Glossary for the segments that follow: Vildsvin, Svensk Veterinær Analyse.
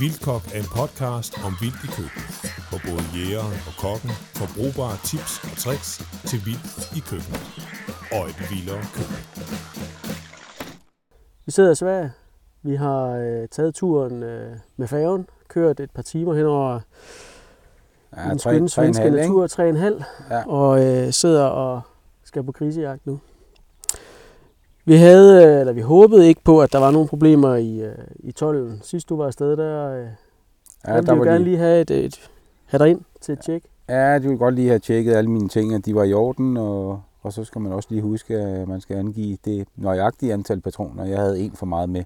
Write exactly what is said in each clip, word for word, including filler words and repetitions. Vildkok er en podcast om vildt i køkkenet, hvor både jægeren og kokken får brugbare tips og tricks til vildt i køkkenet og et vildere køkken. Vi sidder i Sverige. Vi har øh, taget turen øh, med færgen, kørt et par timer henover ja, den skønne svenske natur, tre komma fem, ja. og øh, sidder og skal på grisejagt nu. Vi havde, eller vi håbede ikke på, at der var nogle problemer i, i tolden. Sidst du var afsted, der øh, ja, ville du gerne de... lige have, et, et, have dig ind til et tjek. Ja, de ville godt lige have tjekket alle mine ting, at de var i orden, og, og så skal man også lige huske, at man skal angive det nøjagtige antal patroner. Jeg havde en for meget med,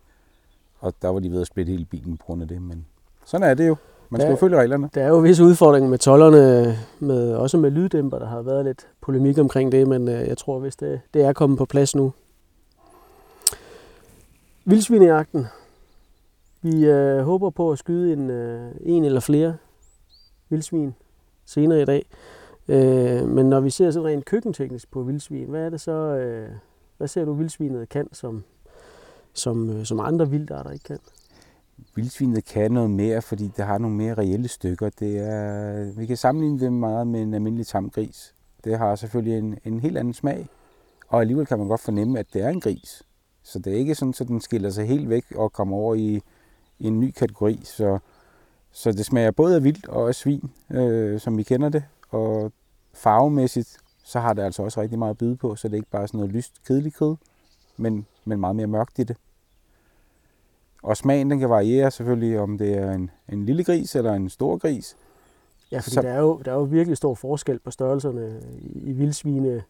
og der var de ved at splitte hele bilen på grund af det, men sådan er det jo. Man skal jo følge reglerne. Der er jo visse udfordringer med tolderne, med, også med lyddæmper, der har været lidt polemik omkring det, men jeg tror, hvis det, det er kommet på plads nu. Vildsvinejagten. Vi øh, håber på at skyde en, øh, en eller flere vildsvin senere i dag. Øh, men når vi ser sådan rent køkkenteknisk på vildsvin, hvad er det så, øh, hvad ser du vildsvinet kan, som, som, øh, som andre vildarter ikke kan? Vildsvinet kan noget mere, fordi det har nogle mere reelle stykker. Det er, vi kan sammenligne det meget med en almindelig tam gris. Det har selvfølgelig en, en helt anden smag, og alligevel kan man godt fornemme, at det er en gris. Så det er ikke sådan, at den skiller sig helt væk og kommer over i, i en ny kategori. Så, så det smager både af vildt og af svin, øh, som vi kender det. Og farvemæssigt, så har det altså også rigtig meget at byde på, så det er ikke bare sådan noget lyst, kedeligt kød, men, men meget mere mørkt i det. Og smagen, den kan variere selvfølgelig, om det er en, en lille gris eller en stor gris. Ja, for så, der, er jo, der er jo virkelig stor forskel på størrelserne i, i vildsvine,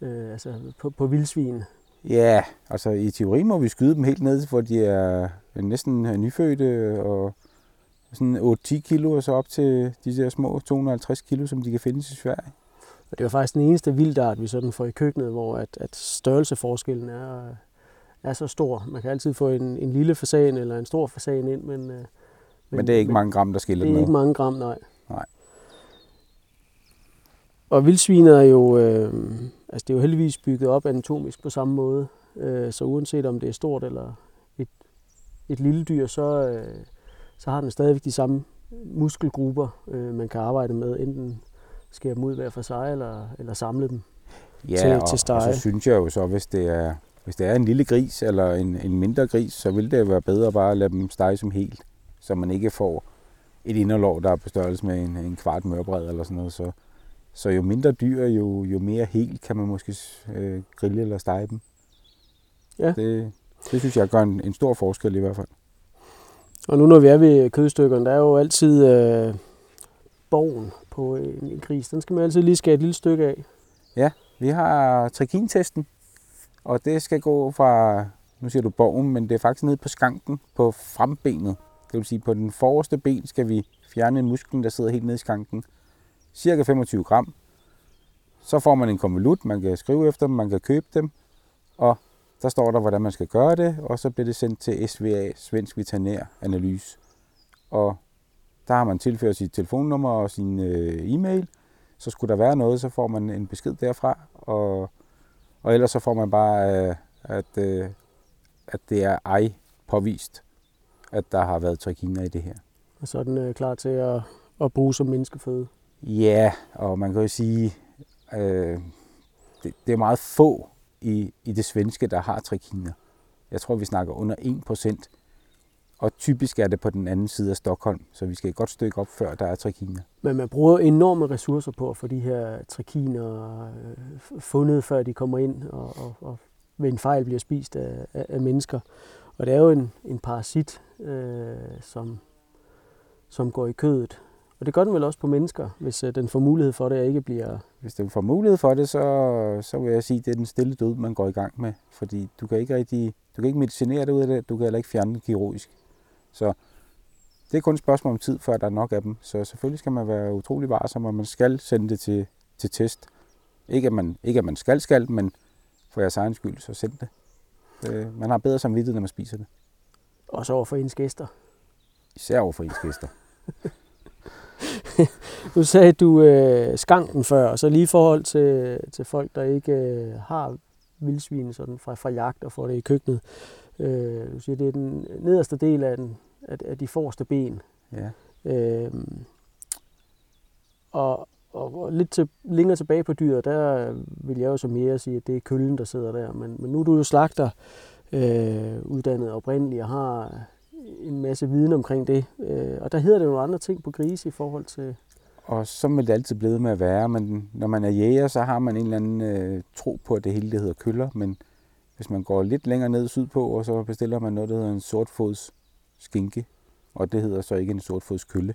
øh, altså på, på vildsvin. Ja, altså i teori må vi skyde dem helt ned, hvor de er næsten nyfødte og sådan otte til ti kilo, og så op til de der små to hundrede og halvtreds kilo, som de kan findes i Sverige. Og det var faktisk den eneste vildart, vi sådan får i køkkenet, hvor at, at størrelseforskellen er, er så stor. Man kan altid få en, en lille fasan eller en stor fasan ind, men, men, men det er ikke men, mange gram, der skiller den. Det er ikke mange gram, nej. nej. Og vildsviner er jo... Øh, Altså, det er jo heldigvis bygget op anatomisk på samme måde, så uanset om det er stort eller et, et lille dyr, så, så har den stadigvæk de samme muskelgrupper, man kan arbejde med, enten skære dem ud hver for sig eller, eller samle dem ja, til, og, til stege. Ja, og så synes jeg jo så, hvis det er, hvis det er en lille gris eller en, en mindre gris, så vil det være bedre bare at lade dem stege som helt, så man ikke får et inderlov, der er på størrelse med en, en kvart mørbred eller sådan noget, så... Så jo mindre dyr, jo, jo mere helt kan man måske øh, grille eller stege dem. Ja. Det, det synes jeg gør en, en stor forskel i hvert fald. Og nu når vi er ved kødstykkerne, der er jo altid øh, borgen på en, en gris. Den skal man altid lige skære et lille stykke af. Ja, vi har trikintesten, og det skal gå fra, nu siger du borgen, men det er faktisk nede på skanken på frembenet. Det vil sige, på den forreste ben skal vi fjerne en muskel, der sidder helt nede i skanken. Cirka femogtyve gram. Så får man en konvolut, man kan skrive efter dem, man kan købe dem, og der står der, hvordan man skal gøre det, og så bliver det sendt til S V A, Svensk Veterinær Analyse. Og der har man tilført sit telefonnummer og sin øh, e-mail, så skulle der være noget, så får man en besked derfra, og, og ellers så får man bare, øh, at, øh, at det er ej påvist, at der har været trikiner i det her. Og så er den øh, klar til at, at bruge som menneskeføde? Ja, og man kan jo sige, øh, det, det er meget få i, i det svenske, der har trikiner. Jeg tror, vi snakker under en procent, og typisk er det på den anden side af Stockholm, så vi skal et godt stykke op, før der er trikiner. Men man bruger enorme ressourcer på at få de her trikiner øh, fundet, før de kommer ind, og, og, og ved en fejl bliver spist af, af, af mennesker. Og det er jo en, en parasit, øh, som, som går i kødet. Og det gør den vel også på mennesker, hvis den får mulighed for det, og ikke bliver... Hvis den får mulighed for det, så, så vil jeg sige, at det er den stille død, man går i gang med. Fordi du kan ikke rigtig, du kan ikke medicinere det ud af det, du kan heller ikke fjerne det kirurgisk. Så det er kun et spørgsmål om tid, før der er nok af dem. Så selvfølgelig skal man være utrolig varsom, og man skal sende det til, til test. Ikke at, man, ikke at man skal skal, men for jeres egen skyld, så send det. Øh, man har bedre samvittighed, når man spiser det. Også over for ens gæster. Især over for ens gæster. Nu sagde du øh, skanken før, og så lige i forhold til, til folk, der ikke øh, har vildsvin sådan fra, fra jagt og får det i køkkenet. Øh, du siger, det er den nederste del af den, af, af de forreste ben. Ja. Øhm, og, og, og lidt til, længere tilbage på dyret, der vil jeg jo så mere sige, at det er køllen, der sidder der. Men, men nu er du jo slagter, øh, uddannet oprindeligt og har en masse viden omkring det. Øh, og der hedder det jo andre ting på grise i forhold til... Og så vil det altid blive med at være, men når man er jæger, så har man en eller anden øh, tro på, at det hele det hedder køller. Men hvis man går lidt længere ned sydpå, og så bestiller man noget, der hedder en sortfods skinke, og det hedder så ikke en sortfods kølle.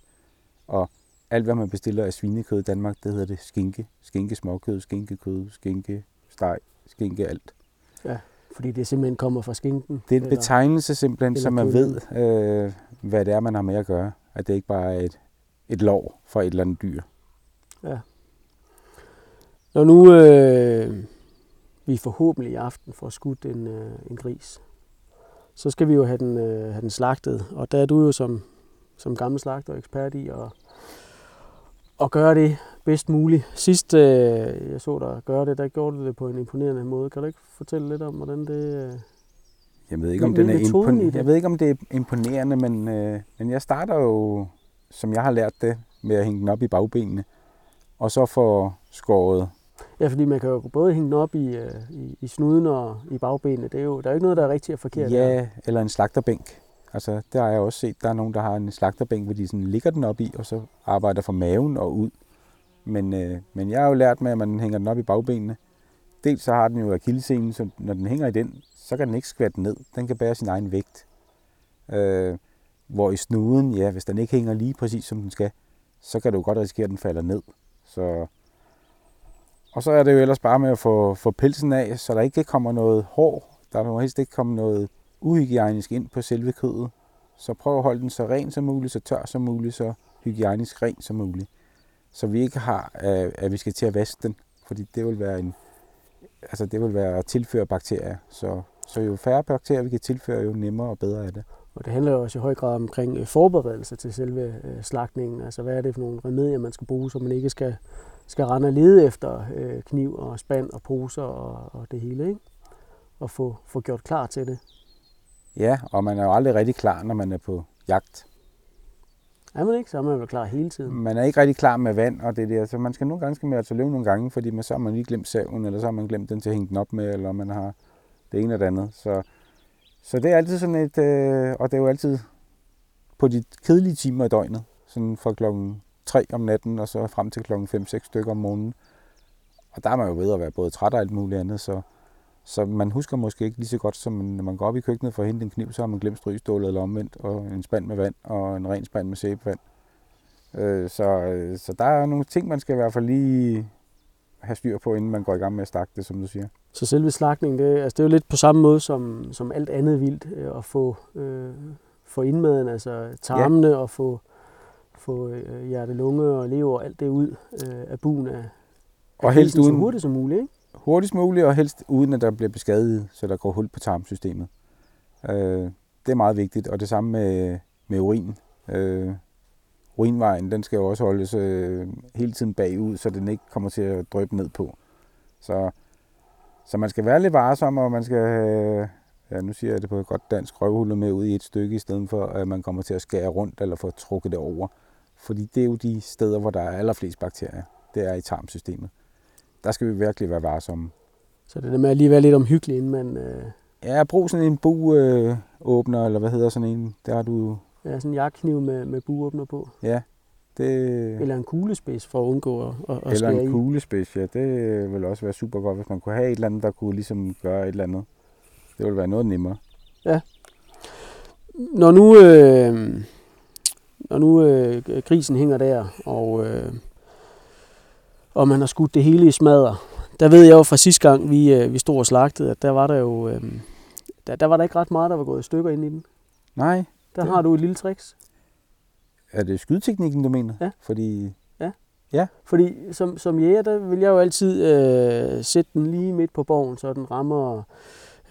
Og alt, hvad man bestiller af svinekød i Danmark, det hedder det skinke. Skinke småkød, skinkekød, skinke steg, skinke alt. Ja, fordi det simpelthen kommer fra skinken? Det er en eller, betegnelse simpelthen, så man kølle. ved, øh, hvad det er, man har med at gøre. At det ikke bare er et... et lår fra et eller andet dyr. Ja. Når nu øh, vi forhåbentlig i aften får skudt en, øh, en gris, så skal vi jo have den, øh, have den slagtet. Og der er du jo som, som gammel slagter og ekspert i at, at gøre det bedst muligt. Sidst øh, jeg så dig gøre det, der gjorde du det på en imponerende måde. Kan du ikke fortælle lidt om, hvordan det... Øh jeg, ved ikke, om den er impon- jeg ved ikke, om det er imponerende, men, øh, men jeg starter jo... som jeg har lært det, med at hænge den op i bagbenene, og så få skåret. Ja, fordi man kan jo både hænge den op i, i, i snuden og i bagbenene. Det er jo, der er jo ikke noget, der er rigtigt og forkert. Ja, der. Eller en slagterbænk. Altså, der har jeg også set, der er nogen, der har en slagterbænk, hvor de sådan ligger den op i, og så arbejder fra maven og ud. Men, øh, men jeg har jo lært med, at man hænger den op i bagbenene. Dels så har den jo akillessenen, så når den hænger i den, så kan den ikke skvætte ned. Den kan bære sin egen vægt. Øh, Hvor i snuden, ja, hvis den ikke hænger lige præcis som den skal, så kan du godt risikere, at den falder ned. Så... Og så er det jo ellers bare med at få, få pelsen af, så der ikke kommer noget hår. Der må helst ikke komme noget uhygiejnisk ind på selve kødet. Så prøv at holde den så ren som muligt, så tør som muligt, så hygiejnisk ren som muligt. Så vi ikke har, at vi skal til at vaske den, fordi det vil være, en... altså, det vil være at tilføre bakterier. Så, så jo færre bakterier vi kan tilføre, jo nemmere og bedre er det. Og det handler jo også i høj grad omkring forberedelse til selve slagtningen. Altså hvad er det for nogle remedier, man skal bruge, så man ikke skal, skal rende og lede efter kniv og spand og poser og, og det hele, ikke? Og få, få gjort klar til det. Ja, og man er jo aldrig rigtig klar, når man er på jagt. Er man ikke? Så er man jo klar hele tiden. Man er ikke rigtig klar med vand og det der, så man skal nogle gange skal man altså løbe nogle gange, fordi man, så har man lige glemt saven, eller så har man glemt den til at hænge den op med, eller man har det ene og det andet. Så Så det er altid sådan et, øh, og det er jo altid på de kedelige timer i døgnet, sådan fra klokken tre om natten og så frem til klokken fem seks stykker om morgenen. Og der er man jo ved at være både træt og alt muligt andet, så, så man husker måske ikke lige så godt, som når man går op i køkkenet for at hente en kniv, så har man glemt strygestålet eller omvendt, og en spand med vand og en ren spand med sæbevand. Øh, så, så der er nogle ting, man skal i hvert fald lige have styr på, inden man går i gang med at slagte det, som du siger. Så selve slagtningen, det, altså det er jo lidt på samme måde som, som alt andet vildt, at få, øh, få indmaden, altså tarmene, ja. Og få, få hjerte, lunge og lever, alt det ud øh, af bugen af, og af helst uden, så hurtigt som muligt, ikke? Hurtigst muligt, og helst uden at der bliver beskadiget, så der går hul på tarmsystemet. Øh, det er meget vigtigt, og det samme med, med urin. Øh, urinvejen, den skal jo også holdes øh, hele tiden bagud, så den ikke kommer til at dryppe ned på. Så... Så man skal være lidt varsom, og man skal, ja, nu siger jeg det på et godt dansk, røvhuller med ud i et stykke, i stedet for at man kommer til at skære rundt eller få trukket det over. Fordi det er jo de steder, hvor der er allerflest bakterier. Det er i tarmsystemet. Der skal vi virkelig være varsomme. Så det er med at lige være lidt omhyggelig, inden man... Øh... Ja, brug sådan en buåbner, øh, eller hvad hedder sådan en, der har du... Ja, sådan en jagtkniv med, med buåbner på. Ja. Det... Eller en kuglespids for at undgå at, at skære i. Eller en kuglespids, ja. Det ville også være super godt, hvis man kunne have et eller andet, der kunne ligesom gøre et eller andet. Det ville være noget nemmere. Ja. Når nu, øh, når nu øh, grisen hænger der, og, øh, og man har skudt det hele i smadder, der ved jeg jo fra sidste gang, vi, øh, vi stod og slagtede, at der var der jo øh, der, der var der ikke ret meget, der var gået i stykker ind i den. Nej. Der det... har du et lille tricks. Er det skydeteknikken, du mener? Ja. Fordi, ja. Ja. Fordi som, som jæger, der vil jeg jo altid øh, sætte den lige midt på borgen, så den rammer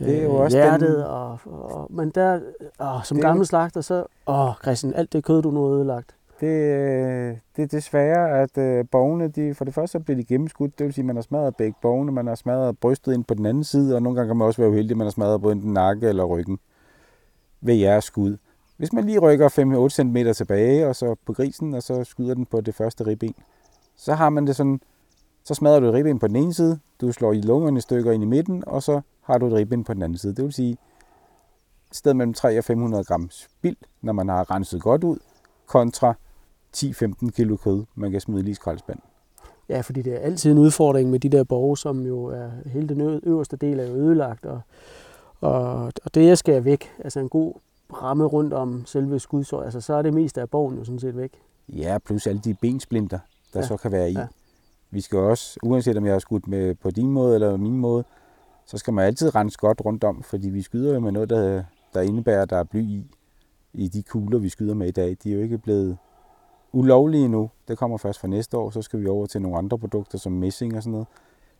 øh, det er jo også hjertet. Den... Og, og, men der, åh, som det... gammel slagter, så... Åh, Christian, alt det kød, du nu har ødelagt. Det, det er desværre, at øh, borgene, de, for det første bliver de gennemskudt. Det vil sige, at man har smadret begge borgene, man har smadret brystet ind på den anden side, og nogle gange kan man også være uheldig, at man har smadret både den nakke eller ryggen ved jeres skud. Hvis man lige rykker fem til otte centimeter tilbage, og så på grisen, og så skyder den på det første ribben, så har man det sådan, så smadrer du et ribben på den ene side, du slår i lungerne stykker ind i midten, og så har du et ribben på den anden side. Det vil sige, et sted mellem tre og fem hundrede gram spild, når man har renset godt ud, kontra ti til femten kilo kød, man kan smide lige i skraldespanden. Ja, fordi det er altid en udfordring med de der borge, som jo er hele den øverste del er ødelagt, og, og, og det skal væk. Altså en god ramme rundt om selve skudsår, altså så er det meste af borgen jo sådan set væk. Ja, plus alle de bensplinter, der ja, så kan være i. Ja. Vi skal også, uanset om jeg har skudt med på din måde eller min måde, så skal man altid rense godt rundt om, fordi vi skyder jo med noget, der, der indebærer, der er bly i, i de kugler, vi skyder med i dag. De er jo ikke blevet ulovlige endnu. Det kommer først fra næste år, så skal vi over til nogle andre produkter, som messing og sådan noget.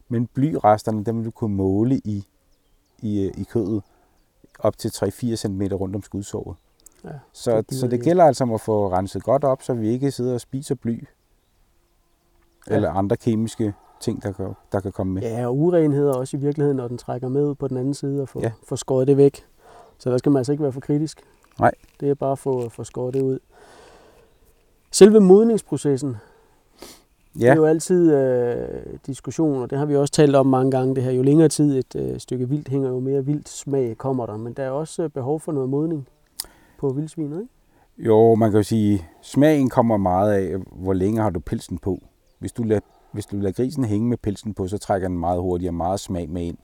Men blyresterne, dem vil du kunne måle i, i, i kødet op til tre til fire centimeter rundt om skudsåret. Ja, så, så det gælder altså om at få renset godt op, så vi ikke sidder og spiser bly. Ja. Eller andre kemiske ting, der kan, der kan komme med. Ja, og urenheder også i virkeligheden, når den trækker med ud på den anden side og får, ja. får skåret det væk. Så der skal man altså ikke være for kritisk. Nej. Det er bare at få, få skåret det ud. Selve modningsprocessen, ja. Det er jo altid øh, diskussion, og det har vi også talt om mange gange. Det her jo længere tid et øh, stykke vildt hænger, jo mere vildt smag kommer der. Men der er også behov for noget modning på vildsvin, ikke? Jo, man kan jo sige, smagen kommer meget af, hvor længe har du pelsen på. Hvis du lader, hvis du lader grisen hænge med pelsen på, så trækker den meget hurtigt og meget smag med ind.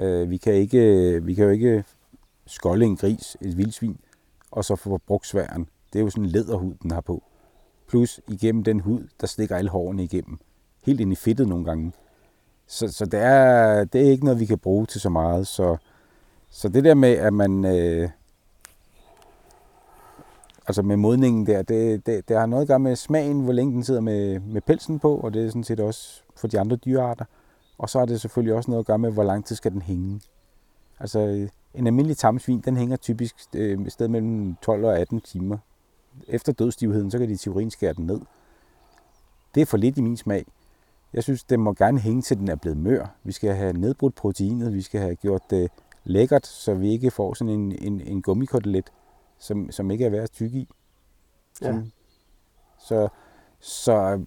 Øh, vi, kan ikke, vi kan jo ikke skolde en gris, et vildsvin, og så få brugt sværen. Det er jo sådan en læderhud, den har på. Plus igennem den hud, der stikker alle hårene igennem. Helt ind i fedtet nogle gange. Så, så det, er, det er ikke noget, vi kan bruge til så meget. Så, så det der med, at man... Øh, altså med modningen der, det, det, det har noget at gøre med smagen, hvor længe den sidder med, med pelsen på, og det er sådan set også for de andre dyrearter. Og så har det selvfølgelig også noget at gøre med, hvor lang tid skal den hænge. Altså en almindelig tamsvin, den hænger typisk øh, et sted mellem tolv og atten timer. Efter dødstivheden, så kan de i teorien skære den ned. Det er for lidt i min smag. Jeg synes, den må gerne hænge, til den er blevet mør. Vi skal have nedbrudt proteinet, vi skal have gjort det lækkert, så vi ikke får sådan en, en, en gummikotelet, som, som ikke er værd at tykke i. Som, ja. Så, så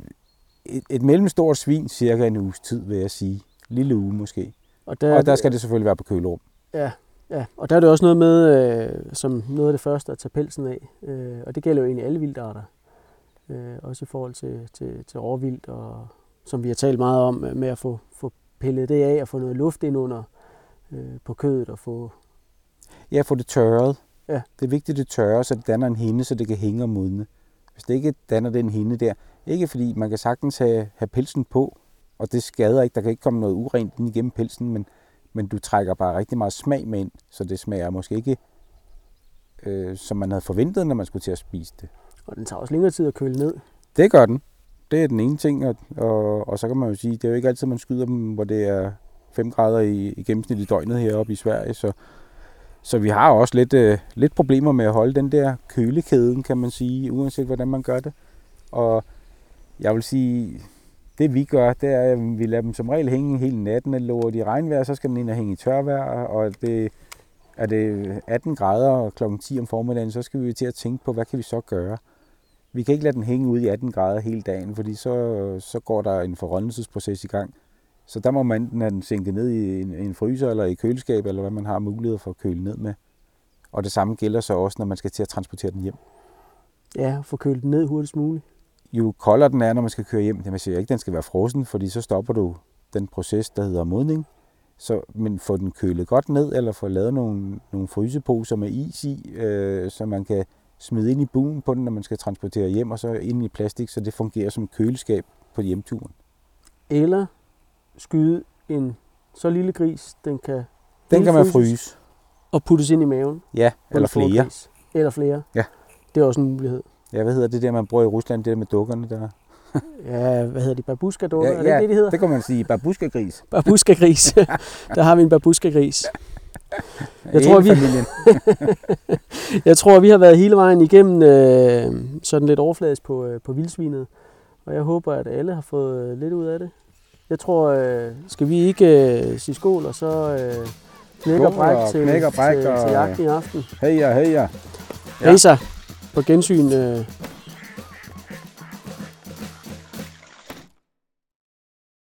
et, et mellemstort svin, cirka en uges tid, vil jeg sige. Lille uge måske. Og der, og der skal det selvfølgelig være på kølerum. Ja. Ja, og der er det også noget med, øh, som noget af det første, at tage pelsen af. Øh, og det gælder jo egentlig alle vildarter. Øh, også i forhold til, til, til råvildt, og, som vi har talt meget om, med at få, få pillet det af og få noget luft ind under øh, på kødet. Og få... Ja, få det tørret. Ja. Det er vigtigt, at det tørrer, så det danner en hinde, så det kan hænge og modne. Hvis det ikke danner den hinde der. Ikke fordi man kan sagtens have, have pelsen på, og det skader ikke. Der kan ikke komme noget urent ind igennem pelsen, men... men du trækker bare rigtig meget smag med ind, så det smager måske ikke, øh, som man havde forventet, når man skulle til at spise det. Og den tager også længere tid at køle ned. Det gør den. Det er den ene ting, og, og, og så kan man jo sige, det er jo ikke altid, man skyder dem, hvor det er fem grader i, i gennemsnit i døgnet heroppe i Sverige, så, så vi har også lidt, øh, lidt problemer med at holde den der kølekæden, kan man sige, uanset hvordan man gør det. Og jeg vil sige... Det vi gør, det er, at vi lader dem som regel hænge hele natten, eller lort i regnvejr, så skal den ind og hænge i tørvejr, og det, er det atten grader og klokken ti om formiddagen, så skal vi til at tænke på, hvad kan vi så gøre? Vi kan ikke lade den hænge ude i atten grader hele dagen, fordi så, så går der en forrådnelsesproces i gang. Så der må man enten have den sænket ned i en, en fryser eller i køleskab, eller hvad man har mulighed for at køle ned med. Og det samme gælder så også, når man skal til at transportere den hjem. Ja, få kølet den ned hurtigst muligt. Jo koldere den er, når man skal køre hjem, det man siger ikke, den skal være frossen, fordi så stopper du den proces, der hedder modning. Så, men få den kølet godt ned, eller få lavet nogle, nogle fryseposer med is i, øh, så man kan smide ind i buen på den, når man skal transportere hjem, og så ind i plastik, så det fungerer som køleskab på hjemturen. Eller skyde en så lille gris, den kan, den kan man fryse og puttes ind i maven. Ja, eller flere. Gris. Eller flere. Ja. Det er også en mulighed. Ja, hvad hedder det der, man bruger i Rusland, det der med dukkerne der? Ja, hvad hedder de? Babuska-dukker? Ja, er det ja, det, de hedder? Det kan man sige. Babuska-gris. Babuska-gris. Der har vi en babuska-gris. Jeg tror, vi... jeg tror, vi har været hele vejen igennem øh, sådan lidt overfladisk på, øh, på vildsvinet. Og jeg håber, at alle har fået lidt ud af det. Jeg tror, øh, skal vi ikke øh, sige skål, og så øh, knække og brække til, til, til jagten i aften. Heja, heja. Risa, på gensyn.